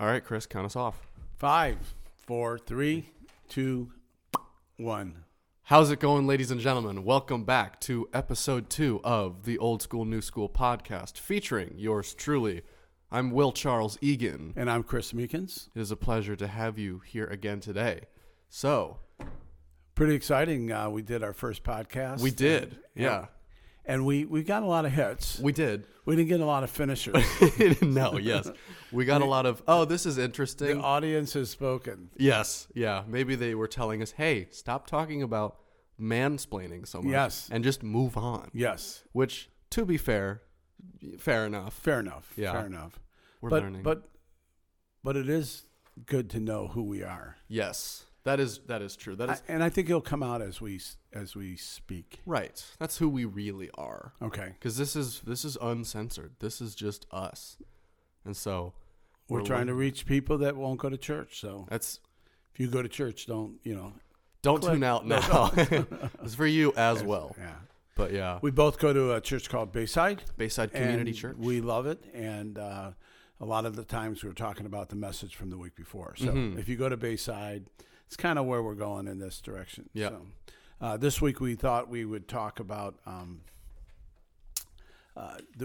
All right, Chris, count us off. 5, 4, 3, 2, 1. How's it going, ladies and gentlemen? Welcome back to episode 2 of the Old School New School podcast, featuring yours truly. I'm Will Charles Egan. And I'm Chris Meekins. It is a pleasure to have you here again today. So, pretty exciting. We did our first podcast. We did, yeah. And we got a lot of hits. We did. We didn't get a lot of finishers. No, yes. We got a lot of, oh, this is interesting. The audience has spoken. Yes, yeah. Maybe they were telling us, hey, stop talking about mansplaining so much. Yes. And just move on. Yes. Which, to be fair, fair enough. Yeah. Fair enough. We're learning. But it is good to know who we are. Yes. That is true. That is, and I think it'll come out as we speak. Right. That's who we really are. Okay. Because this is uncensored. This is just us, and so we're trying to reach people that won't go to church. So that's, if you go to church, don't tune out now. It's for you as well. Yeah. But yeah, we both go to a church called Bayside Community Church. We love it, and a lot of the times we're talking about the message from the week before. So if you go to Bayside. It's kind of where we're going in this direction. Yeah. So, this week we thought we would talk about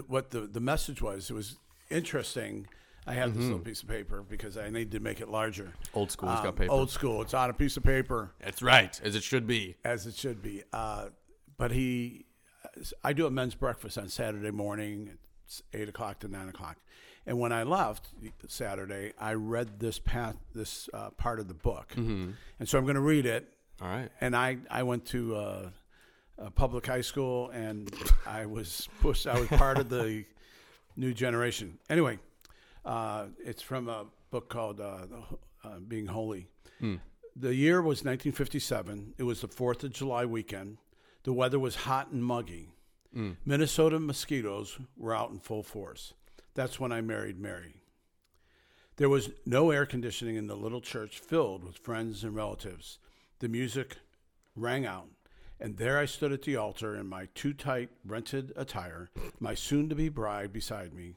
what the message was. It was interesting. I have this little piece of paper because I need to make it larger. Old school's got paper. Old school. It's on a piece of paper. That's right, as it should be. As it should be. But I do a men's breakfast on Saturday morning. It's 8 o'clock to 9 o'clock. And when I left Saturday, I read this part of the book. Mm-hmm. And so I'm going to read it. All right. And I went to a public high school, and I was pushed. I was part of the new generation. Anyway, it's from a book called Being Holy. Mm. The year was 1957. It was the 4th of July weekend. The weather was hot and muggy. Mm. Minnesota mosquitoes were out in full force. That's when I married Mary. There was no air conditioning in the little church filled with friends and relatives. The music rang out, and there I stood at the altar in my too-tight rented attire, my soon-to-be bride beside me,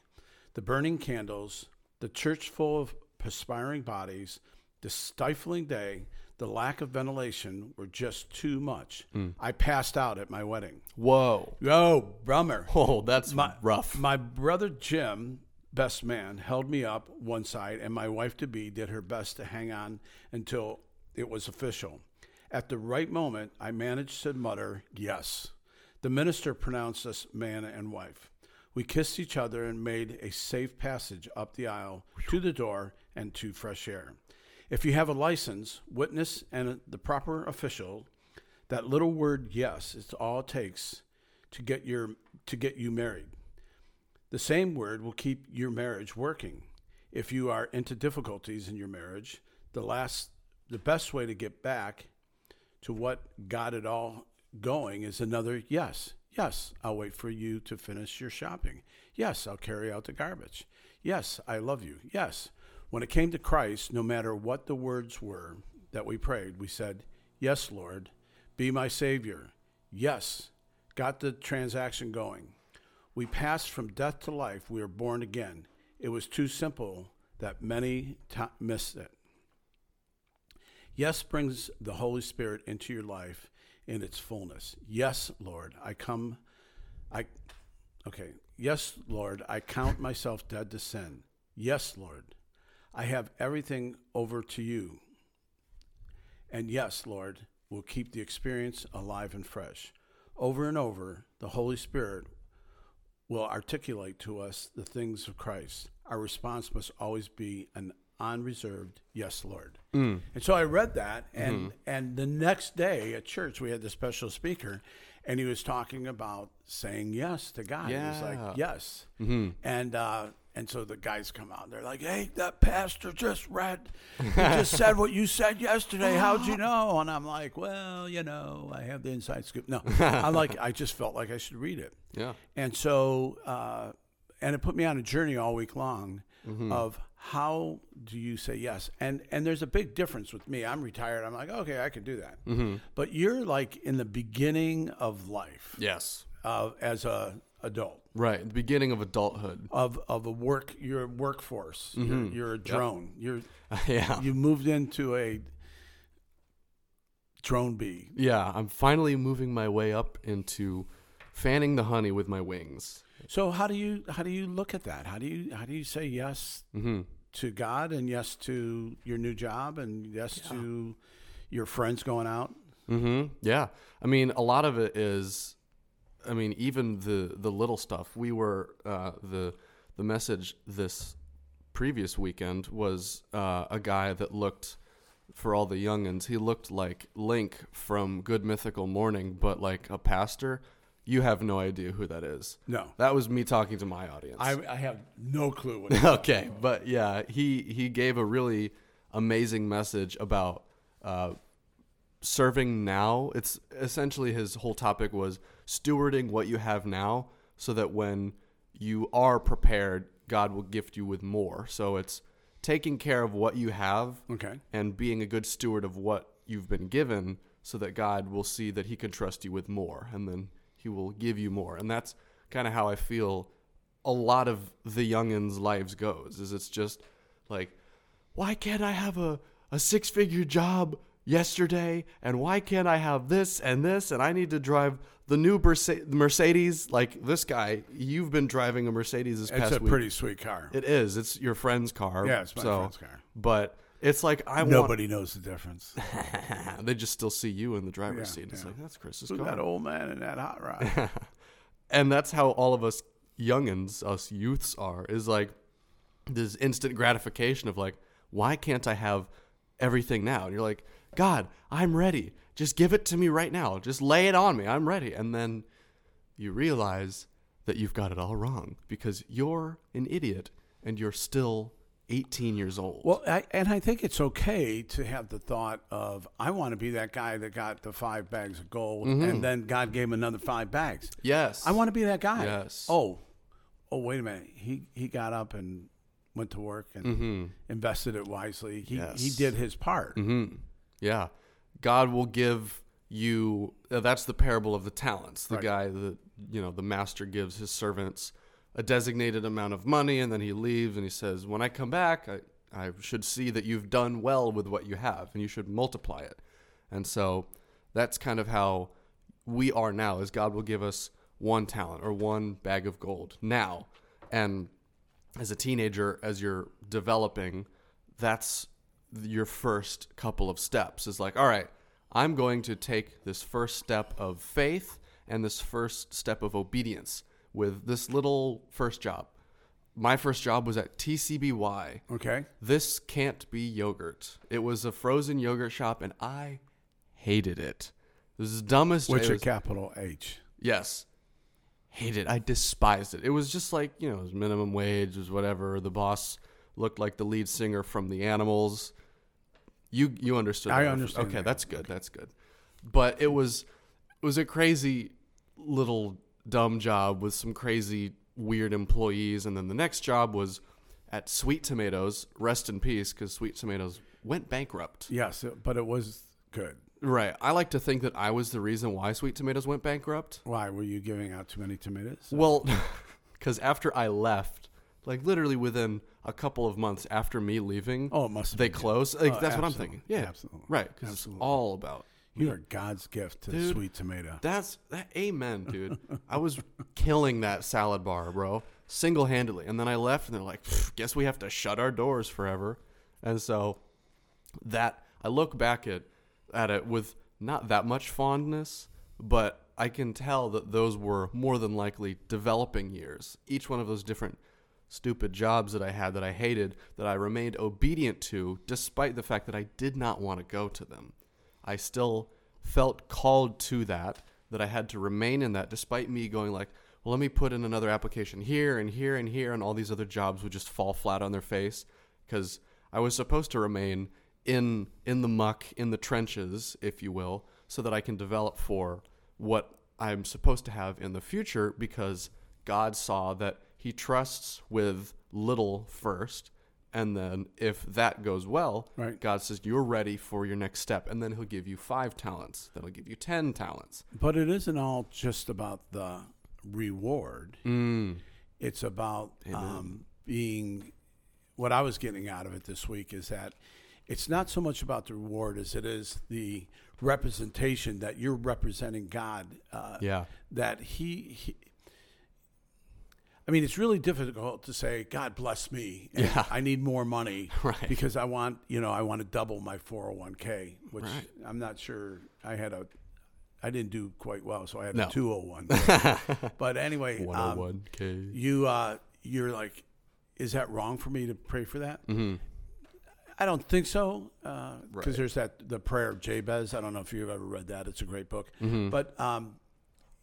the burning candles, the church full of perspiring bodies, the stifling day, the lack of ventilation were just too much. Mm. I passed out at my wedding. Whoa. Yo, Brummer. Oh, that's rough. My brother Jim, best man, held me up one side, and my wife-to-be did her best to hang on until it was official. At the right moment, I managed to mutter, yes. The minister pronounced us man and wife. We kissed each other and made a safe passage up the aisle to the door and to fresh air. If you have a license, witness, and the proper official, that little word yes is all it takes to get you married. The same word will keep your marriage working. If you are into difficulties in your marriage, the best way to get back to what got it all going is another yes. Yes, I'll wait for you to finish your shopping. Yes, I'll carry out the garbage. Yes, I love you. Yes. When it came to Christ, no matter what the words were that we prayed, we said, yes, Lord, be my Savior. Yes, got the transaction going. We passed from death to life. We were born again. It was too simple that many missed it. Yes brings the Holy Spirit into your life in its fullness. Yes, Lord, Yes, Lord, I count myself dead to sin. Yes, Lord. I have everything over to you. And yes, Lord, we'll keep the experience alive and fresh. Over and over, the Holy Spirit will articulate to us the things of Christ. Our response must always be an unreserved yes, Lord. Mm. And so I read that, and the next day at church, we had the special speaker, and he was talking about saying yes to God. Yeah. He was like, yes. Mm-hmm. And so the guys come out, and they're like, hey, that pastor just said what you said yesterday. How'd you know? And I'm like, well, I have the inside scoop. No, I just felt like I should read it. Yeah. And so, and it put me on a journey all week long of how do you say yes? And there's a big difference with me. I'm retired. I'm like, okay, I can do that. But you're like in the beginning of life. Yes. as a adult. Right, the beginning of adulthood. Of a work, your workforce. Mm-hmm. You're a drone. Yep. You moved into a drone bee. Yeah, I'm finally moving my way up into fanning the honey with my wings. So how do you look at that? How do you say yes mm-hmm. to God and yes to your new job and yes yeah. to your friends going out? Mm-hmm. Yeah. I mean, a lot of it is, I mean, even the little stuff. We were, the message this previous weekend was a guy that looked, for all the youngins, he looked like Link from Good Mythical Morning, but like a pastor. You have no idea who that is. No. That was me talking to my audience. I have no clue what okay, but yeah, he gave a really amazing message about serving now. It's essentially, his whole topic was stewarding what you have now so that when you are prepared, God will gift you with more. So it's taking care of what you have okay. and being a good steward of what you've been given so that God will see that he can trust you with more, and then he will give you more. And that's kind of how I feel a lot of the youngins' lives goes, is it's just like, why can't I have a six-figure job yesterday, and why can't I have this and this, and I need to drive the new Mercedes. Like this guy, you've been driving a Mercedes this past week. It's a pretty sweet car. It is. It's your friend's car. Yeah, it's my friend's car. But it's like nobody knows the difference. They just still see you in the driver's seat. It's like, that's Chris's car. That old man in that hot rod. And that's how all of us youngins, us youths are, is like this instant gratification of like, why can't I have everything now? And you're like, God, I'm ready. Just give it to me right now. Just lay it on me. I'm ready. And then you realize that you've got it all wrong because you're an idiot and you're still 18 years old. Well, I think it's okay to have the thought of, I want to be that guy that got the 5 bags of gold mm-hmm. and then God gave him another 5 bags. Yes. I want to be that guy. Yes. Oh, wait a minute. He got up and went to work and mm-hmm. invested it wisely. He did his part. Mm-hmm. Yeah. God will give you, that's the parable of the talents. The right. guy that, you know, the master gives his servants a designated amount of money, and then he leaves and he says, when I come back, I should see that you've done well with what you have and you should multiply it. And so that's kind of how we are now, is God will give us 1 talent or 1 bag of gold now. And as a teenager, as you're developing, that's your first couple of steps is like, all right, I'm going to take this first step of faith and this first step of obedience with this little first job. My first job was at TCBY. Okay. This can't be yogurt. It was a frozen yogurt shop, and I hated it. It was the dumbest. Which a capital H. Yes. Hated. I despised it. It was just like, you know, it was minimum wage, it was whatever. The boss looked like the lead singer from The Animals. You understood. I understood. Okay, that's good. Okay. That's good. But it was a crazy little dumb job with some crazy weird employees. And then the next job was at Sweet Tomatoes. Rest in peace, because Sweet Tomatoes went bankrupt. Yes, but it was good. Right. I like to think that I was the reason why Sweet Tomatoes went bankrupt. Why? Were you giving out too many tomatoes? Well, because after I left, like literally within a couple of months after me leaving, they close. Like, that's what I'm thinking. Yeah, absolutely. Right, because it's all about you me. Are God's gift to the Sweet Tomato. Amen, dude. I was killing that salad bar, bro, single-handedly. And then I left, and they're like, guess we have to shut our doors forever. And so that I look back at it with not that much fondness, but I can tell that those were more than likely developing years. Each one of those different stupid jobs that I had that I hated, that I remained obedient to, despite the fact that I did not want to go to them. I still felt called to that I had to remain in that, despite me going like, well, let me put in another application here and here and here, and all these other jobs would just fall flat on their face because I was supposed to remain in the muck, in the trenches, if you will, so that I can develop for what I'm supposed to have in the future, because God saw that he trusts with little first, And then if that goes well, right, God says, you're ready for your next step. And then he'll give you 5 talents. Then he'll give you 10 talents. But it isn't all just about the reward. It's about being, what I was getting out of it this week is that it's not so much about the reward as it is the representation that you're representing God. That he I mean, it's really difficult to say, God bless me. And I need more money because I want, you know, I want to double my 401k, which I'm not sure I had a, I didn't do quite well. So I had a 201k. But anyway, 101k. You're like, is that wrong for me to pray for that? I don't think so. Because there's that, the prayer of Jabez. I don't know if you've ever read that. It's a great book, but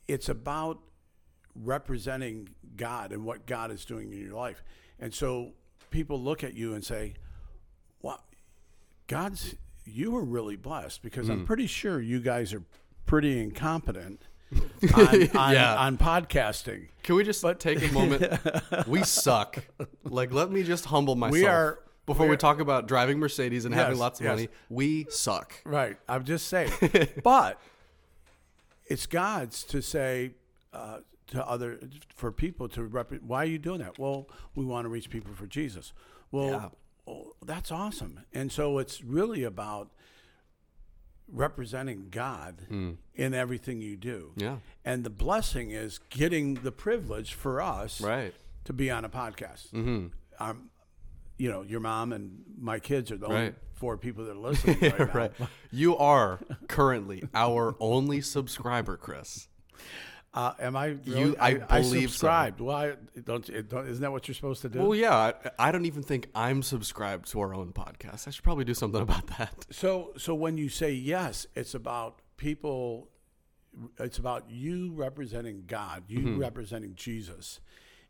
it's about representing God and what God is doing in your life. And so people look at you and say, well, you were really blessed, because I'm pretty sure you guys are pretty incompetent on podcasting. Can we just take a moment? We suck. Like, let me just humble myself. Before we talk about driving Mercedes and having lots of money, we suck. Right. I'm just saying. But it's God's to say, for people to represent, why are you doing that? Well, we want to reach people for Jesus. Well, that's awesome. And so it's really about representing God in everything you do. Yeah. And the blessing is getting the privilege for us to be on a podcast. You know, your mom and my kids are the only 4 people that are listening right now. You are currently our only subscriber, Chris. Am I? Really? I believe subscribed. So. Well, isn't that what you're supposed to do? Well, yeah. I don't even think I'm subscribed to our own podcast. I should probably do something about that. So when you say yes, it's about people. It's about you representing God, you representing Jesus,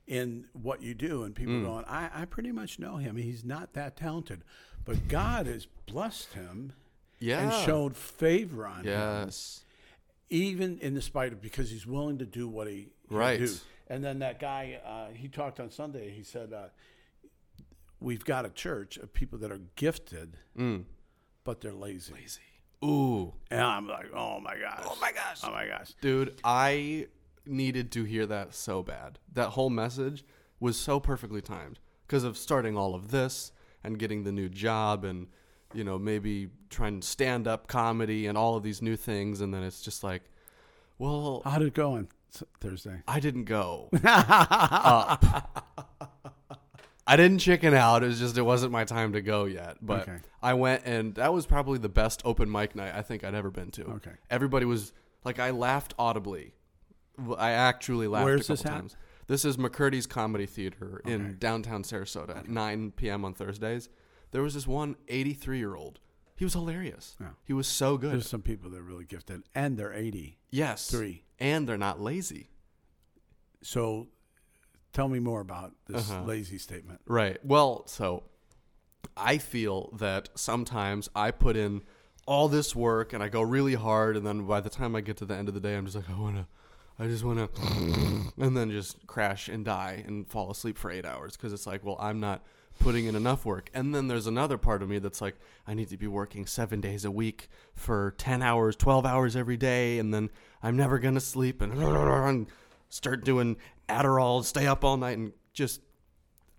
in what you do, and people going, I pretty much know him. He's not that talented, but God has blessed him and showed favor on him. Yes. Even in the spite of, because he's willing to do what he do. And then that guy, he talked on Sunday. He said, we've got a church of people that are gifted, but they're lazy. Ooh. And I'm like, oh, my gosh. Dude, I needed to hear that so bad. That whole message was so perfectly timed because of starting all of this and getting the new job and, you know, maybe trying to stand up comedy and all of these new things. And then it's just like, well, how'd it go on Thursday? I didn't go I didn't chicken out. It was just, it wasn't my time to go yet, but I went, and that was probably the best open mic night I think I'd ever been to. Everybody was like, I laughed audibly. I actually laughed a couple times. This is McCurdy's Comedy Theater in downtown Sarasota at 9 p.m. on Thursdays. There was this one 83-year-old. He was hilarious. Yeah. He was so good. There's some people that are really gifted, and they're 80. Yes. And they're not lazy. So tell me more about this lazy statement. Right. Well, so I feel that sometimes I put in all this work, and I go really hard, and then by the time I get to the end of the day, I'm just like, I just want to, and then just crash and die and fall asleep for 8 hours because it's like, well, I'm not putting in enough work. And then there's another part of me that's like, I need to be working 7 days a week for 10 hours, 12 hours every day, and then I'm never going to sleep and start doing Adderall, stay up all night, and just,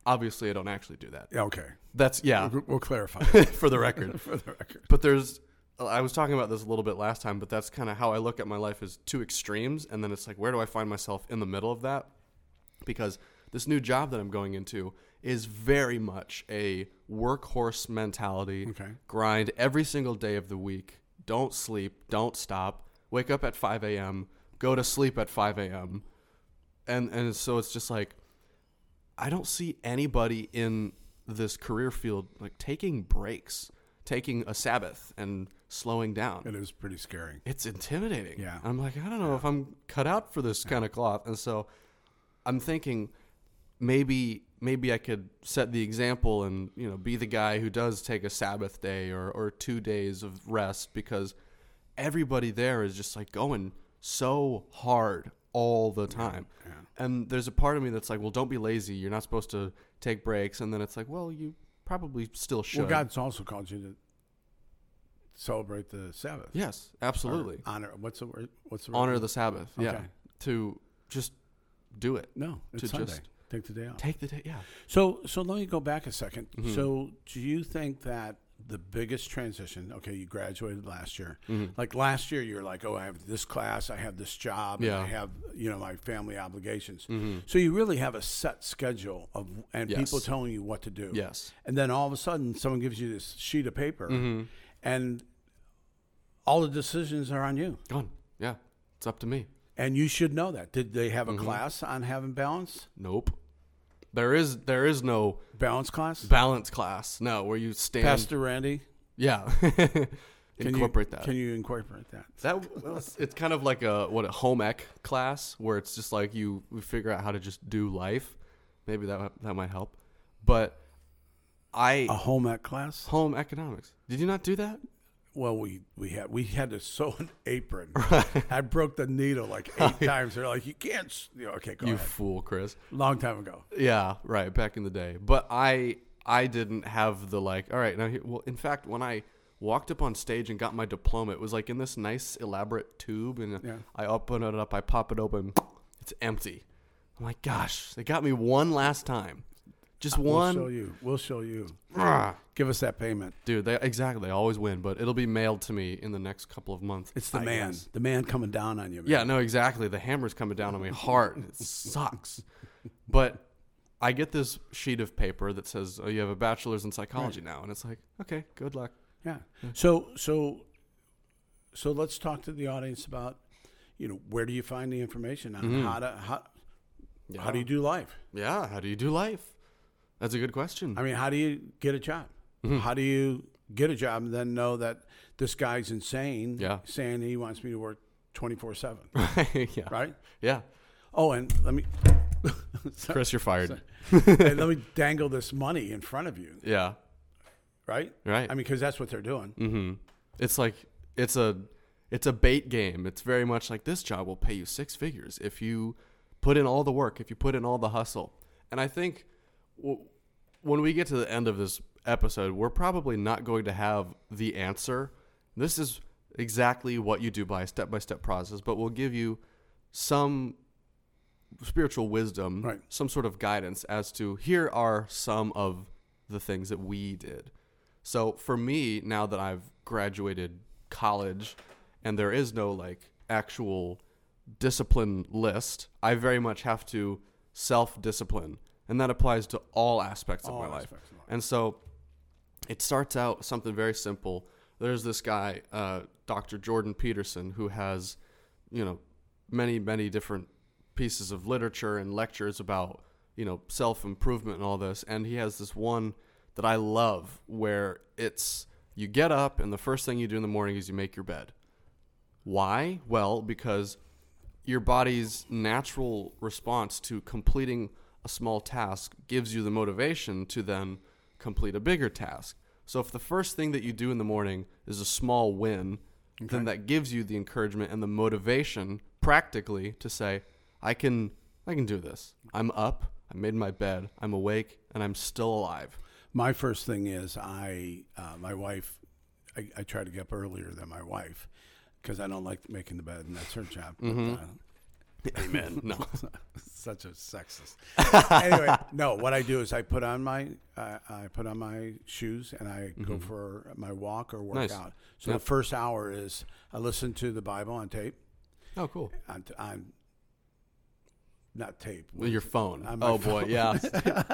obviously I don't actually do that. Okay. That's, We'll clarify. For the record. But there's, I was talking about this a little bit last time, but that's kind of how I look at my life, is 2 extremes. And then it's like, where do I find myself in the middle of that? Because this new job that I'm going into is very much a workhorse mentality, grind every single day of the week, don't sleep, don't stop, wake up at 5 a.m., go to sleep at 5 a.m. And so it's just like, I don't see anybody in this career field like taking breaks, taking a Sabbath and slowing down. It is pretty scary. It's intimidating. Yeah. I'm like, I don't know if I'm cut out for this kind of cloth. And so I'm thinking maybe I could set the example and, you know, be the guy who does take a Sabbath day or 2 days of rest, because everybody there is just like going so hard all the time. Yeah. And there's a part of me that's like, well, don't be lazy. You're not supposed to take breaks. And then it's like, well, you probably still should. Well, God's also called you to celebrate the Sabbath. Yes, absolutely. Or honor. What's the word? Honor the Sabbath. Okay. Yeah. To just do it. No, it's to Sunday. Just take the day off. Take the day. Yeah. So let me go back a second. Mm-hmm. So do you think that the biggest transition? Okay, you graduated last year. Mm-hmm. Like last year, you're like, oh, I have this class, I have this job, yeah. and I have my family obligations. Mm-hmm. So you really have a set schedule and yes. people telling you what to do. Yes. And then all of a sudden, someone gives you this sheet of paper, mm-hmm. and all the decisions are on you. Gone. Yeah, it's up to me. And you should know that. Did they have a mm-hmm. class on having balance? Nope. There is no balance class. No, where you stand. Pastor Randy. Yeah. Can you incorporate that? It's kind of like a home ec class where it's just like we figure out how to just do life. Maybe that might help. But a home ec class. Home economics. Did you not do that? Well, we had to sew an apron. Right. I broke the needle like 8 times. They're like, you can't. Okay, go ahead. You fool, Chris. Long time ago. Yeah, right. Back in the day. But I didn't have the like. All right. Now, in fact, when I walked up on stage and got my diploma, it was like in this nice elaborate tube, and yeah. I open it up, I pop it open, it's empty. I'm like, gosh, they got me one last time. Just one. We'll show you. Give us that payment. Dude, they always win, but it'll be mailed to me in the next couple of months. It's the man. Guess. The man coming down on you, man. Yeah, no, exactly. The hammer's coming down on me hard. It sucks. But I get this sheet of paper that says, oh, you have a bachelor's in psychology now. And it's like, okay, good luck. Yeah. So let's talk to the audience about, where do you find the information on mm-hmm. How do you do life? Yeah, how do you do life? That's a good question. I mean, how do you get a job? Mm-hmm. How do you get a job and then know that this guy's insane saying he wants me to work 24/7? Yeah. Right? Yeah. Oh, and let me... Chris, you're fired. And let me dangle this money in front of you. Yeah. Right? Right. I mean, because that's what they're doing. Mm-hmm. It's like, it's a bait game. It's very much like this job will pay you 6 figures if you put in all the work, if you put in all the hustle. And I think... when we get to the end of this episode, we're probably not going to have the answer. This is exactly what you do by a step-by-step process, but we'll give you some spiritual wisdom, right. some sort of guidance as to here are some of the things that we did. So for me, now that I've graduated college and there is no actual discipline list, I very much have to self-discipline. And that applies to all aspects of my life. And so it starts out something very simple. There's this guy, Dr. Jordan Peterson, who has, many, many different pieces of literature and lectures about, self-improvement and all this. And he has this one that I love where it's you get up and the first thing you do in the morning is you make your bed. Why? Well, because your body's natural response to completing a small task gives you the motivation to then complete a bigger task. So if the first thing that you do in the morning is a small win, okay. then that gives you the encouragement and the motivation practically to say, I can do this. I'm up, I made my bed, I'm awake, and I'm still alive. My first thing is I try to get up earlier than my wife because I don't like making the bed and that's her job. Mm-hmm. But, amen. No, such a sexist. Anyway, no. What I do is I put on my shoes and I mm-hmm. go for my walk or workout. Nice. So The first hour is I listen to the Bible on tape. Oh, cool. On not tape. With your phone. Oh phone. Boy, yeah.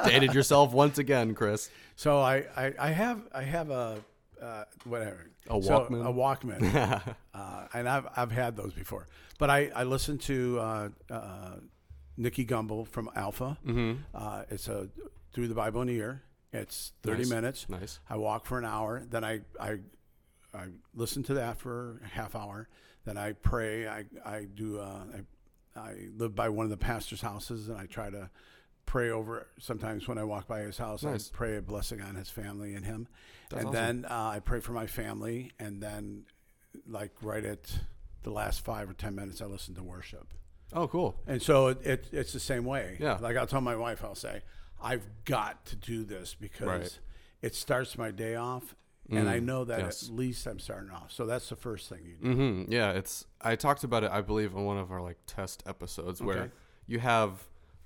Dated yourself once again, Chris. So I have a. Whatever. A Walkman. And I've had those before. But I listened to Nikki Gumbel from Alpha. Mm-hmm. It's a Through the Bible in a Year. It's 30 minutes. Nice. I walk for an hour. Then I listen to that for a half hour. Then I pray. I live by one of the pastor's houses, and I try to pray over. Sometimes when I walk by his house, nice. I pray a blessing on his family and him. That's and awesome. Then I pray for my family. And then right at the last 5 or 10 minutes, I listen to worship. Oh, cool. And so it's the same way. Yeah. I'll tell my wife, I'll say, I've got to do this because it starts my day off. And I know that at least I'm starting off. So that's the first thing you do. Mm-hmm. Yeah, it's. I talked about it, I believe, on one of our like test episodes where you have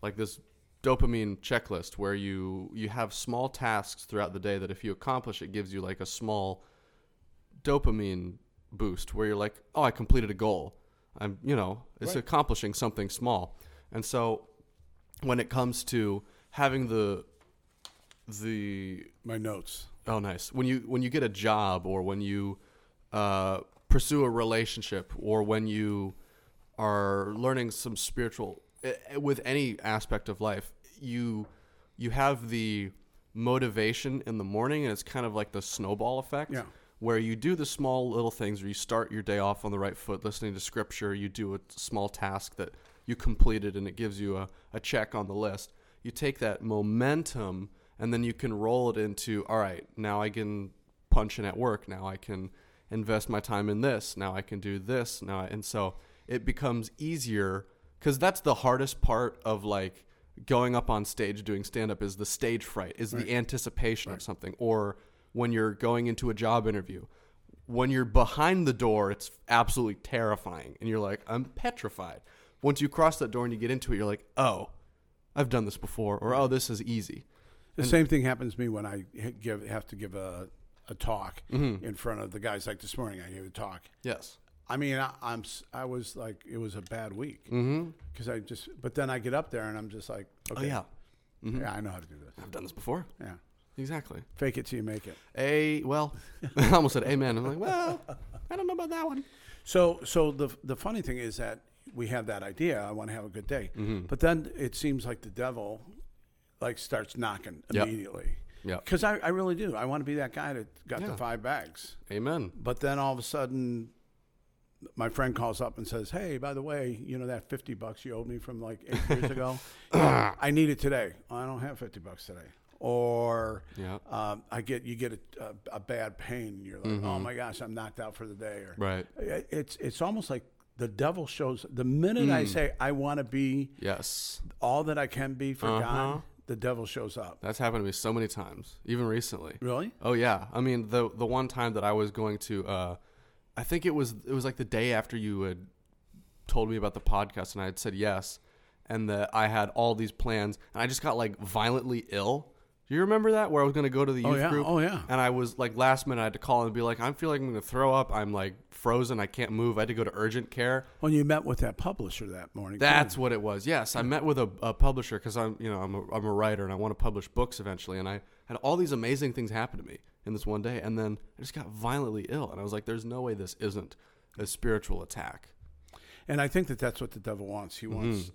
like this dopamine checklist where you have small tasks throughout the day that if you accomplish, it gives you like a small dopamine boost where you're like, oh, I completed a goal. I'm, you know, it's accomplishing something small. And so when it comes to having the my notes. Oh, nice. When you get a job or when you pursue a relationship or when you are learning some spiritual, with any aspect of life, you have the motivation in the morning, and it's kind of like the snowball effect where you do the small little things where you start your day off on the right foot, listening to scripture, you do a small task that you completed, and it gives you a check on the list. You take that momentum and then you can roll it into, all right, now I can punch in at work. Now I can invest my time in this. Now I can do this. And so it becomes easier, because that's the hardest part of like going up on stage doing stand-up is the stage fright, is the anticipation of something. Or when you're going into a job interview, when you're behind the door, it's absolutely terrifying. And you're like, I'm petrified. Once you cross that door and you get into it, you're like, oh, I've done this before. Or, oh, this is easy. The same thing happens to me when I have to give a talk in front of the guys. Like this morning, I gave a talk. Yes. I mean, I was like, it was a bad week. Because but then I get up there and I'm just like, okay. Oh, yeah. Mm-hmm. Yeah, I know how to do this. I've done this before. Yeah. Exactly. Fake it till you make it. Well, I almost said amen. I'm like, well, I don't know about that one. So the funny thing is that we have that idea. I want to have a good day. Mm-hmm. But then it seems like the devil starts knocking immediately. Yeah. Because I really do. I want to be that guy that got the 5 bags. Amen. But then all of a sudden, my friend calls up and says, hey, by the way, you know that $50 you owed me from like 8 years ago? Yeah, I need it today. I don't have $50 today. Or you get a bad pain. You're like, oh my gosh, I'm knocked out for the day. Or, it's almost like the devil shows. The minute I say, I want to be all that I can be for God, the devil shows up. That's happened to me so many times, even recently. Really? Oh yeah. I mean, the one time that I was going to, I think it was like the day after you had told me about the podcast, and I had said yes, and that I had all these plans, and I just got like violently ill. Do you remember that? Where I was going to go to the youth group. Oh yeah. And I was like, last minute, I had to call and be like, I feel like I'm going to throw up. I'm like frozen. I can't move. I had to go to urgent care. Well, you met with that publisher that morning. That's what it was. Yes. I met with a publisher because I'm a writer and I want to publish books eventually. And I had all these amazing things happen to me in this one day. And then I just got violently ill. And I was like, there's no way this isn't a spiritual attack. And I think that's what the devil wants. He wants,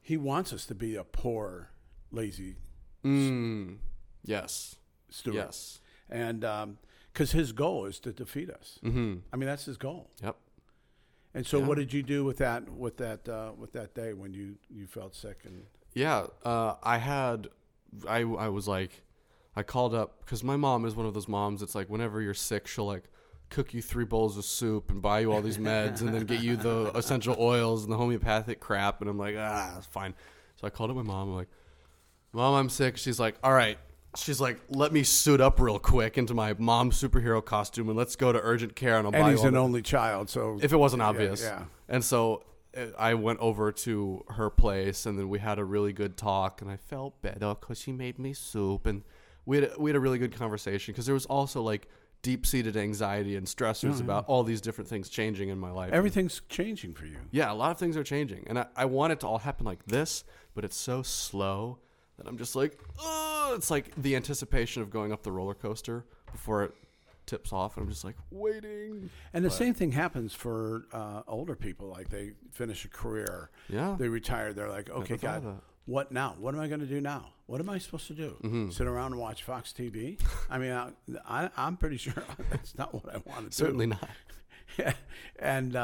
he wants us to be a poor, lazy steward. Yes. And because his goal is to defeat us. Mm-hmm. I mean, that's his goal. Yep. And so what did you do with that day when you felt sick? And I was like, I called up because my mom is one of those moms. It's like whenever you're sick, she'll like cook you 3 bowls of soup and buy you all these meds and then get you the essential oils and the homeopathic crap. And I'm like, it's fine. So I called up my mom. I'm like, Mom, I'm sick. She's like, all right. She's like, let me suit up real quick into my mom superhero costume and let's go to urgent care. And I'll buy you all an only child. So if it wasn't obvious. Yeah. And so I went over to her place and then we had a really good talk and I felt better because she made me soup. And we had a really good conversation because there was also like deep-seated anxiety and stressors about all these different things changing in my life. Everything's changing for you. Yeah, a lot of things are changing. And I want it to all happen like this, but it's so slow. That I'm just like, oh, it's like the anticipation of going up the roller coaster before it tips off. And I'm just like waiting. And the same thing happens for older people. Like they finish a career. Yeah. They retire. They're like, okay, God, what now? What am I going to do now? What am I supposed to do? Mm-hmm. Sit around and watch Fox TV? I mean, I'm pretty sure that's not what I want to do. Certainly not. Yeah. And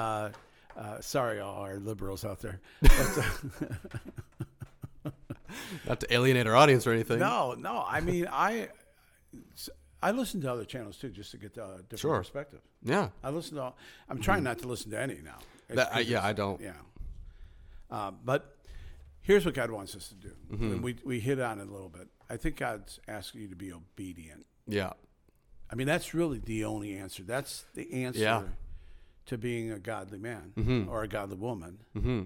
sorry, all our liberals out there. But, not to alienate our audience or anything. No. I mean, I listen to other channels too, just to get a different perspective. Yeah. I'm trying not to listen to any now. I don't. Yeah. But here's what God wants us to do. Mm-hmm. And we hit on it a little bit. I think God's asking you to be obedient. Yeah. I mean, that's really the only answer. That's the answer to being a godly man mm-hmm. or a godly woman, mm-hmm.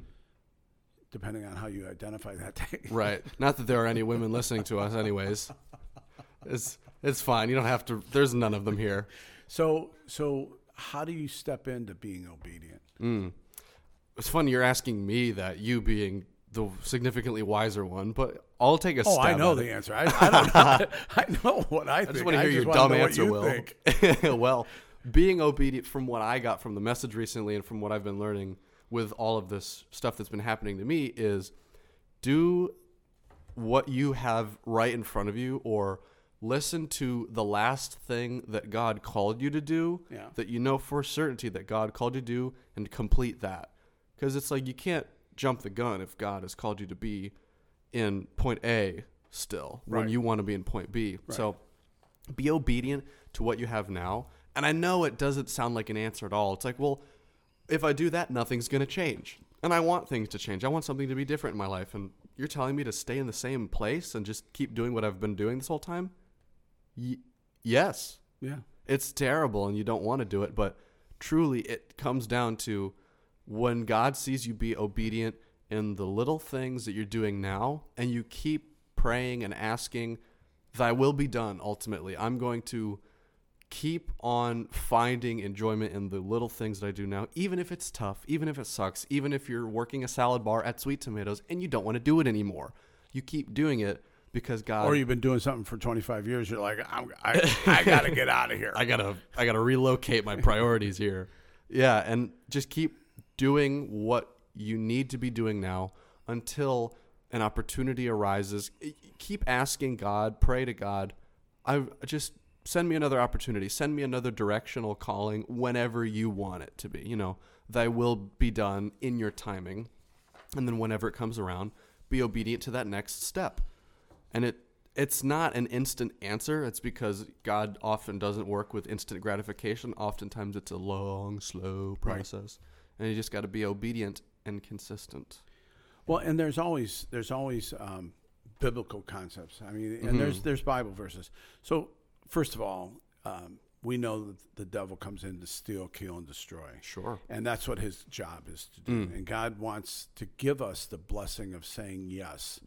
depending on how you identify that day. Right. Not that there are any women listening to us anyways. It's fine. You don't have to. There's none of them here. So how do you step into being obedient? Mm. It's funny you're asking me that, you being the significantly wiser one, but I'll take a stab. Oh, I know the answer. I don't know. I know what I think. I just want to hear your dumb answer, Will. Well, being obedient, from what I got from the message recently and from what I've been learning with all of this stuff that's been happening to me, is do what you have right in front of you, or listen to the last thing that God called you to do, that you know for certainty that God called you to do, and complete that. Because it's like you can't jump the gun if God has called you to be in point A still when you want to be in point B. Right. So be obedient to what you have now. And I know it doesn't sound like an answer at all. It's like, well, if I do that, nothing's going to change. And I want things to change. I want something to be different in my life. And you're telling me to stay in the same place and just keep doing what I've been doing this whole time? Yes. Yeah. It's terrible and you don't want to do it. But truly, it comes down to, when God sees you be obedient in the little things that you're doing now, and you keep praying and asking, thy will be done ultimately. I'm going to keep on finding enjoyment in the little things that I do now, even if it's tough, even if it sucks, even if you're working a salad bar at Sweet Tomatoes and you don't want to do it anymore. You keep doing it because God... Or you've been doing something for 25 years. You're like, I got to get out of here. I gotta relocate my priorities here. Yeah, and just keep doing what you need to be doing now until an opportunity arises. Keep asking God, pray to God, just send me another opportunity, send me another directional calling whenever you want it to be. You know, thy will be done in your timing. And then whenever it comes around, be obedient to that next step. And it's not an instant answer. It's because God often doesn't work with instant gratification. Oftentimes it's a long, slow process. Right. And you just got to be obedient and consistent. Well, and there's always biblical concepts. I mean, and mm-hmm. there's Bible verses. So first of all, we know that the devil comes in to steal, kill, and destroy. Sure. And that's what his job is to do. Mm. And God wants to give us the blessing of saying yes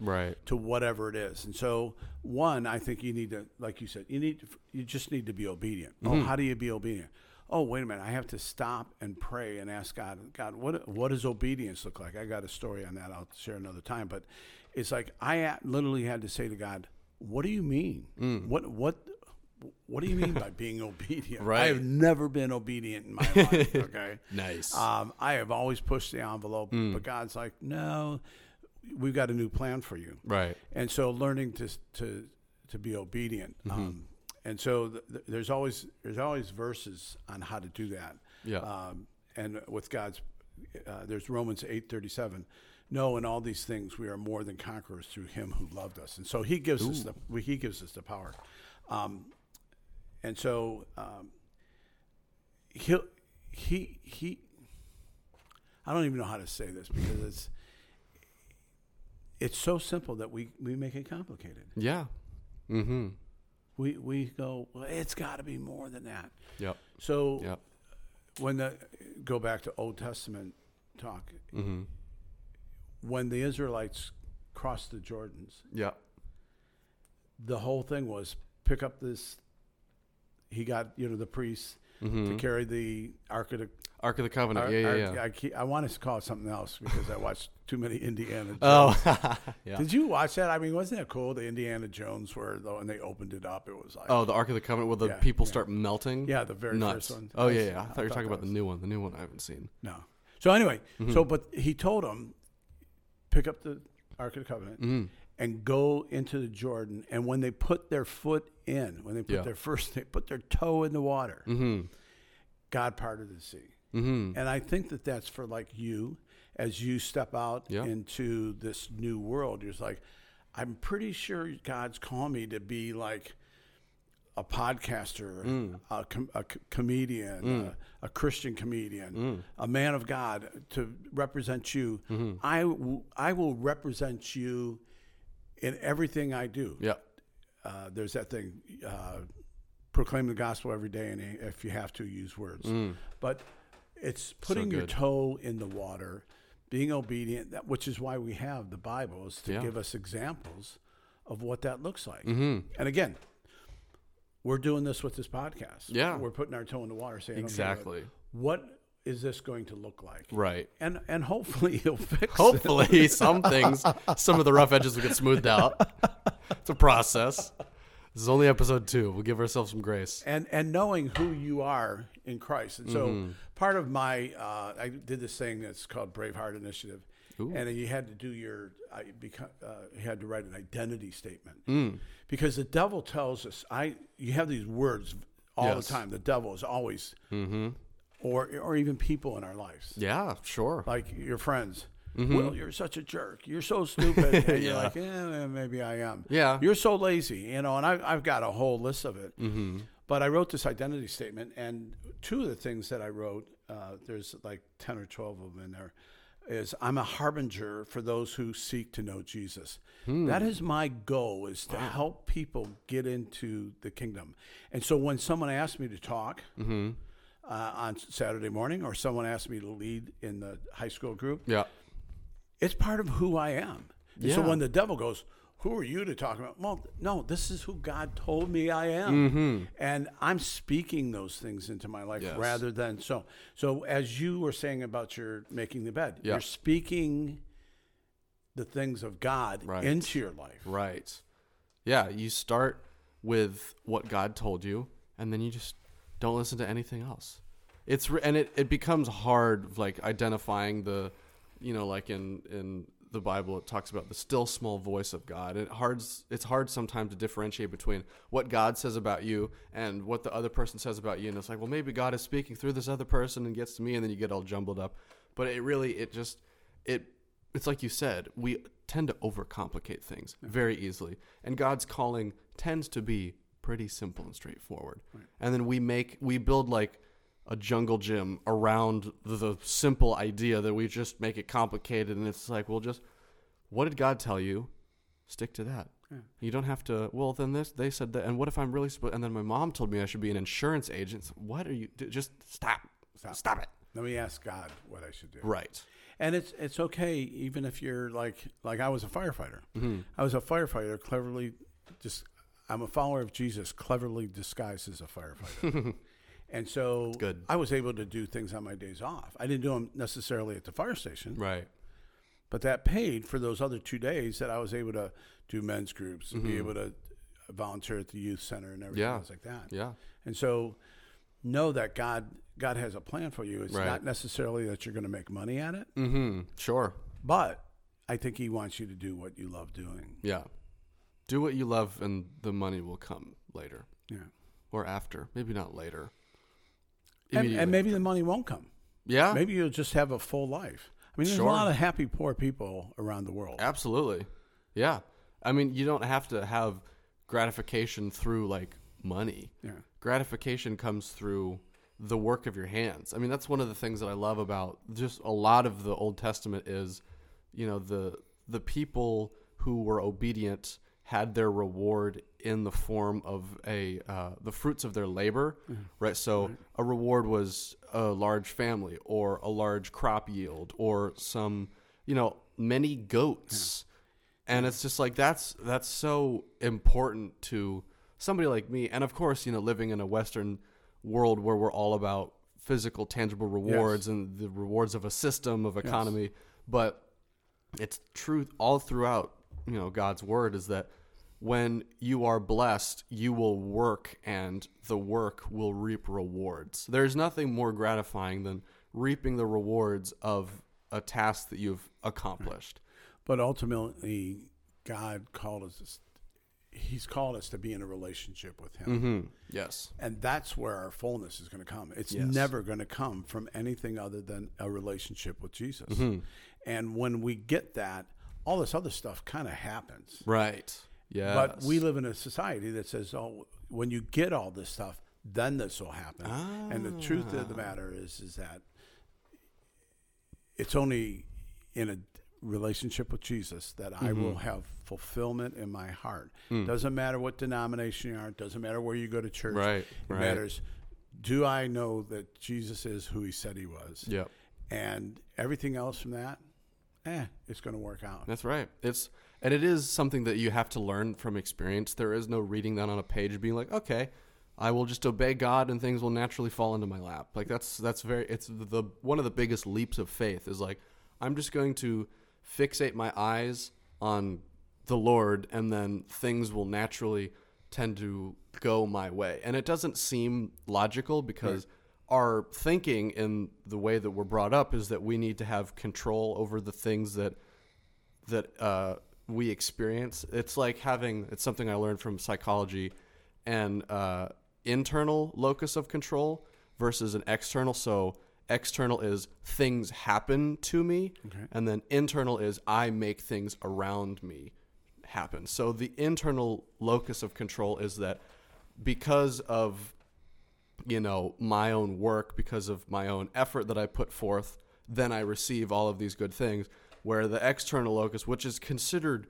to whatever it is. And so, one, I think you need to, like you said, you just need to be obedient. Mm-hmm. Oh, how do you be obedient? Oh, wait a minute, I have to stop and pray and ask God, what does obedience look like? I got a story on that I'll share another time. But it's like I literally had to say to God, what do you mean? Mm. What do you mean by being obedient? Right. I have never been obedient in my life, okay? Nice. I have always pushed the envelope, but God's like, no, we've got a new plan for you. Right. And so learning to be obedient. Mm-hmm. And so there's always verses on how to do that. Yeah. And with God's, there's Romans 8:37. No, in all these things we are more than conquerors through Him who loved us. And so He gives us the power. And so he I don't even know how to say this because it's so simple that we make it complicated. Yeah. Mm-hmm. We go, well, it's got to be more than that. Yep. So when go back to Old Testament talk, mm-hmm. when the Israelites crossed the Jordans, the whole thing was pick up this. He got the priests to carry the Ark of the Covenant. I want to call it something else because I watched too many Indiana Jones. Oh, yeah. Did you watch that? I mean, wasn't that cool? The Indiana Jones where when they opened it up, it was like... Oh, the Ark of the Covenant where the people start melting? Yeah, the very first one. Oh, yeah, yeah. I thought you were talking about the new one. The new one I haven't seen. No. So anyway, but he told them, pick up the Ark of the Covenant and go into the Jordan. And when they put their foot in, they put their toe in the water, God parted the sea. Mm-hmm. And I think that's for like you, as you step out into this new world, you're just like, I'm pretty sure God's called me to be like a podcaster, a comedian, a Christian comedian, a man of God to represent you. I will represent you in everything I do. Yeah. There's that thing, proclaim the gospel every day, and if you have to, use words. But it's putting your toe in the water, being obedient, which is why we have the Bible, is to give us examples of what that looks like. And again, we're doing this with this podcast. Yeah. We're putting our toe in the water saying, exactly, okay, what is this going to look like? Right. And hopefully he'll fix it. Hopefully some things, some of the rough edges will get smoothed out. It's a process. This is only episode 2. We'll give ourselves some grace. And knowing who you are in Christ. And so part of my, I did this thing that's called Brave Heart Initiative. Ooh. And you had to do your, you had to write an identity statement. Because the devil tells us, you have these words all the time. The devil is always, or even people in our lives. Yeah, sure. Like your friends. Well, you're such a jerk. You're so stupid. And you're like, eh, maybe I am. Yeah. You're so lazy, you know, and I've got a whole list of it. But I wrote this identity statement, and two of the things that I wrote, there's like 10 or 12 of them in there, is I'm a harbinger for those who seek to know Jesus. That is my goal, is to help people get into the kingdom. And so when someone asks me to talk on Saturday morning, or someone asks me to lead in the high school group, it's part of who I am. Yeah. So when the devil goes, who are you to talk about? Well, no, this is who God told me I am. And I'm speaking those things into my life rather than so as you were saying about your making the bed, you're speaking the things of God into your life. Right. Yeah, you start with what God told you, and then you just don't listen to anything else. It's and it becomes hard, like identifying the, you know, like in the Bible, it talks about the still small voice of God. And it's hard sometimes to differentiate between what God says about you and what the other person says about you. And it's like, well, maybe God is speaking through this other person and gets to me, and then you get all jumbled up. But it really, it's like you said, we tend to overcomplicate things very easily. And God's calling tends to be pretty simple and straightforward. Right. And then we build like a jungle gym around the simple idea that we just make it complicated. And it's like, well, just what did God tell you? Stick to that. Yeah. You don't have to, well, then this, they said that. And what if I'm really, and then my mom told me I should be an insurance agent. So what are you, just stop it. Let me ask God what I should do. Right. And it's okay. Even if you're like I was a firefighter, cleverly I'm a follower of Jesus, cleverly disguised as a firefighter. And so I was able to do things on my days off. I didn't do them necessarily at the fire station. Right. But that paid for those other 2 days that I was able to do men's groups and be able to volunteer at the youth center and everything else like that. Yeah. And so know that God has a plan for you. It's not necessarily that you're going to make money at it. Sure. But I think he wants you to do what you love doing. Yeah. Do what you love and the money will come later. Yeah. Or after. Maybe not later. And maybe the money won't come. Yeah. Maybe you'll just have a full life. I mean, there's a lot of happy, poor people around the world. Absolutely. Yeah. I mean, you don't have to have gratification through, like, money. Yeah. Gratification comes through the work of your hands. I mean, that's one of the things that I love about just a lot of the Old Testament is, you know, the people who were obedient had their reward in the form of the fruits of their labor, right? So a reward was a large family or a large crop yield or some, you know, many goats. Yeah. And it's just like, that's so important to somebody like me. And of course, you know, living in a Western world where we're all about physical, tangible rewards and the rewards of a system of economy. But it's true all throughout, you know, God's word is that when you are blessed, you will work and the work will reap rewards. There's nothing more gratifying than reaping the rewards of a task that you've accomplished. But ultimately, God called us, he's called us to be in a relationship with him. Yes. And that's where our fullness is going to come. It's never going to come from anything other than a relationship with Jesus. And when we get that, all this other stuff kind of happens. Right. Yeah. But we live in a society that says, oh, when you get all this stuff, then this will happen. Ah. And the truth of the matter is that it's only in a relationship with Jesus that I will have fulfillment in my heart. Doesn't matter what denomination you are. It doesn't matter where you go to church. Right. Matters. Do I know that Jesus is who he said he was? Yep. And everything else from that, it's going to work out. That's right. And it is something that you have to learn from experience. There is no reading that on a page and being like, okay, I will just obey God and things will naturally fall into my lap. Like that's very, it's the one of the biggest leaps of faith is like, I'm just going to fixate my eyes on the Lord and then things will naturally tend to go my way. And it doesn't seem logical because our thinking in the way that we're brought up is that we need to have control over the things that we experience. It's like it's something I learned from psychology, and internal locus of control versus an external. So external is things happen to me, and then internal is I make things around me happen. So the internal locus of control is that because of my own work, because of my own effort that I put forth, then I receive all of these good things, where the external locus, which is considered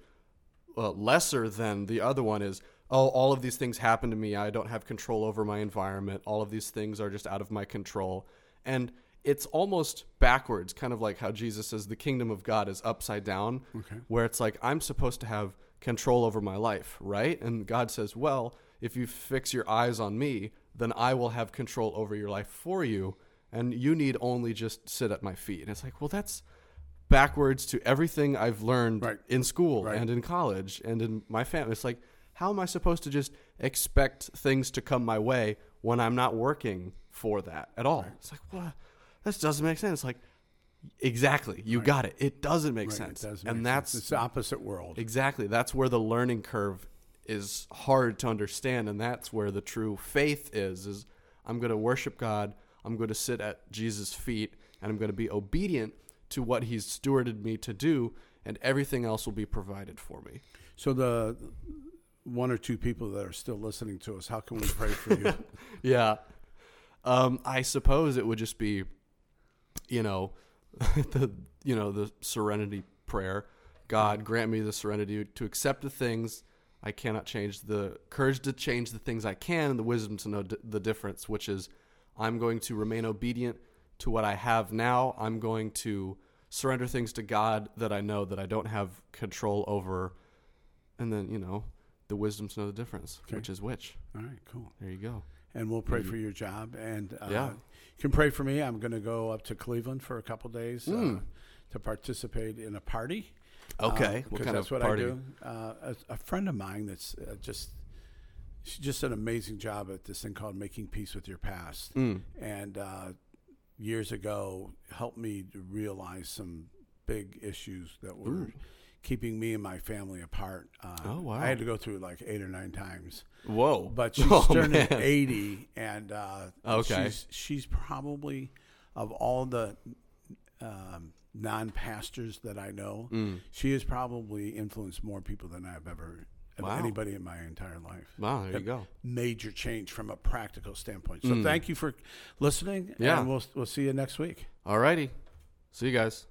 lesser than the other one, is, all of these things happen to me. I don't have control over my environment. All of these things are just out of my control. And it's almost backwards, kind of like how Jesus says the kingdom of God is upside down, where it's like I'm supposed to have control over my life, right? And God says, well, if you fix your eyes on me, then I will have control over your life for you, and you need only just sit at my feet. And it's like, well, that's backwards to everything I've learned in school and in college and in my family. It's like, how am I supposed to just expect things to come my way when I'm not working for that at all? Right. It's like, well, this doesn't make sense. It's like, exactly, you got it. It doesn't make sense. It's the opposite world. Exactly. That's where the learning curve is hard to understand, and that's where the true faith is I'm going to worship God, I'm going to sit at Jesus' feet, and I'm going to be obedient to what he's stewarded me to do, and everything else will be provided for me. So the one or two people that are still listening to us, how can we pray for you? I suppose it would just be, the serenity prayer. God, grant me the serenity to accept the things I cannot change, the courage to change the things I can, and the wisdom to know the difference, which is I'm going to remain obedient to what I have now. I'm going to surrender things to God that I know that I don't have control over. And then, the wisdom to know the difference, which is which. All right, cool. There you go. And we'll pray for your job. And you can pray for me. I'm going to go up to Cleveland for a couple days to participate in a party. Okay, what kind of party? I do. A friend of mine that's she just did an amazing job at this thing called Making Peace with Your Past, and years ago helped me to realize some big issues that were keeping me and my family apart. Wow. I had to go through like 8 or 9 times. Whoa! But she's turning 80, and she's probably, of all the non-pastors that I know, she has probably influenced more people than I've ever anybody in my entire life. Wow, there you go. Major change from a practical standpoint. So thank you for listening, and we'll see you next week. All righty. See you guys.